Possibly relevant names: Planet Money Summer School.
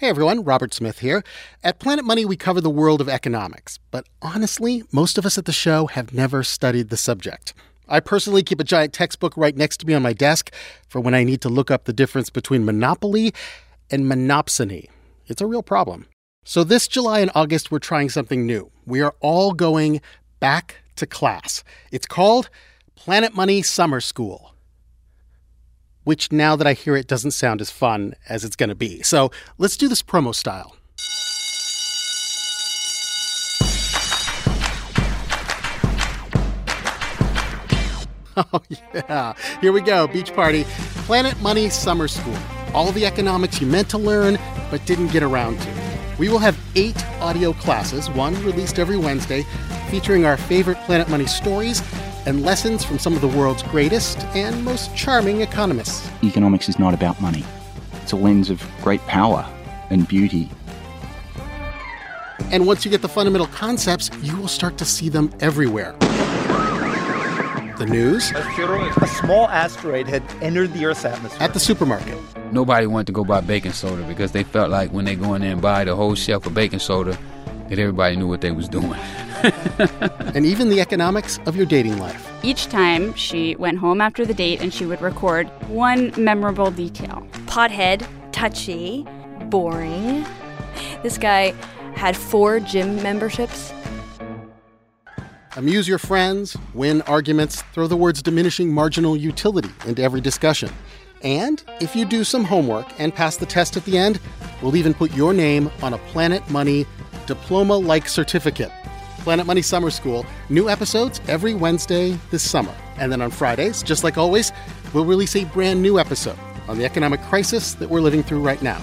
Hey everyone, Robert Smith here. At Planet Money, we cover the world of economics. But honestly, most of us at the show have never studied the subject. I personally keep a giant textbook right next to me on my desk for when I need to look up the difference between monopoly and monopsony. It's a real problem. So this July and August, we're trying something new. We are all going back to class. It's called Planet Money Summer School, which now that I hear it doesn't sound as fun as it's going to be. So let's do this promo style. Oh, yeah. Here we go. Beach party. Planet Money Summer School. All the economics you meant to learn but didn't get around to. We will have 8 audio classes, one released every Wednesday, featuring our favorite Planet Money stories and lessons from some of the world's greatest and most charming economists. Economics is not about money. It's a lens of great power and beauty. And once you get the fundamental concepts, you will start to see them everywhere. The news. A small asteroid had entered the Earth's atmosphere. At the supermarket. Nobody wanted to go buy baking soda because they felt like when they go in there and buy the whole shelf of baking soda, that everybody knew what they was doing. And even the economics of your dating life. Each time she went home after the date and she would record one memorable detail. Pothead, touchy, boring. This guy had 4 gym memberships. Amuse your friends, win arguments, throw the words diminishing marginal utility into every discussion. And if you do some homework and pass the test at the end, we'll even put your name on a Planet Money diploma-like certificate. Planet Money Summer School. New episodes every Wednesday this summer. And then on Fridays, just like always, we'll release a brand new episode on the economic crisis that we're living through right now.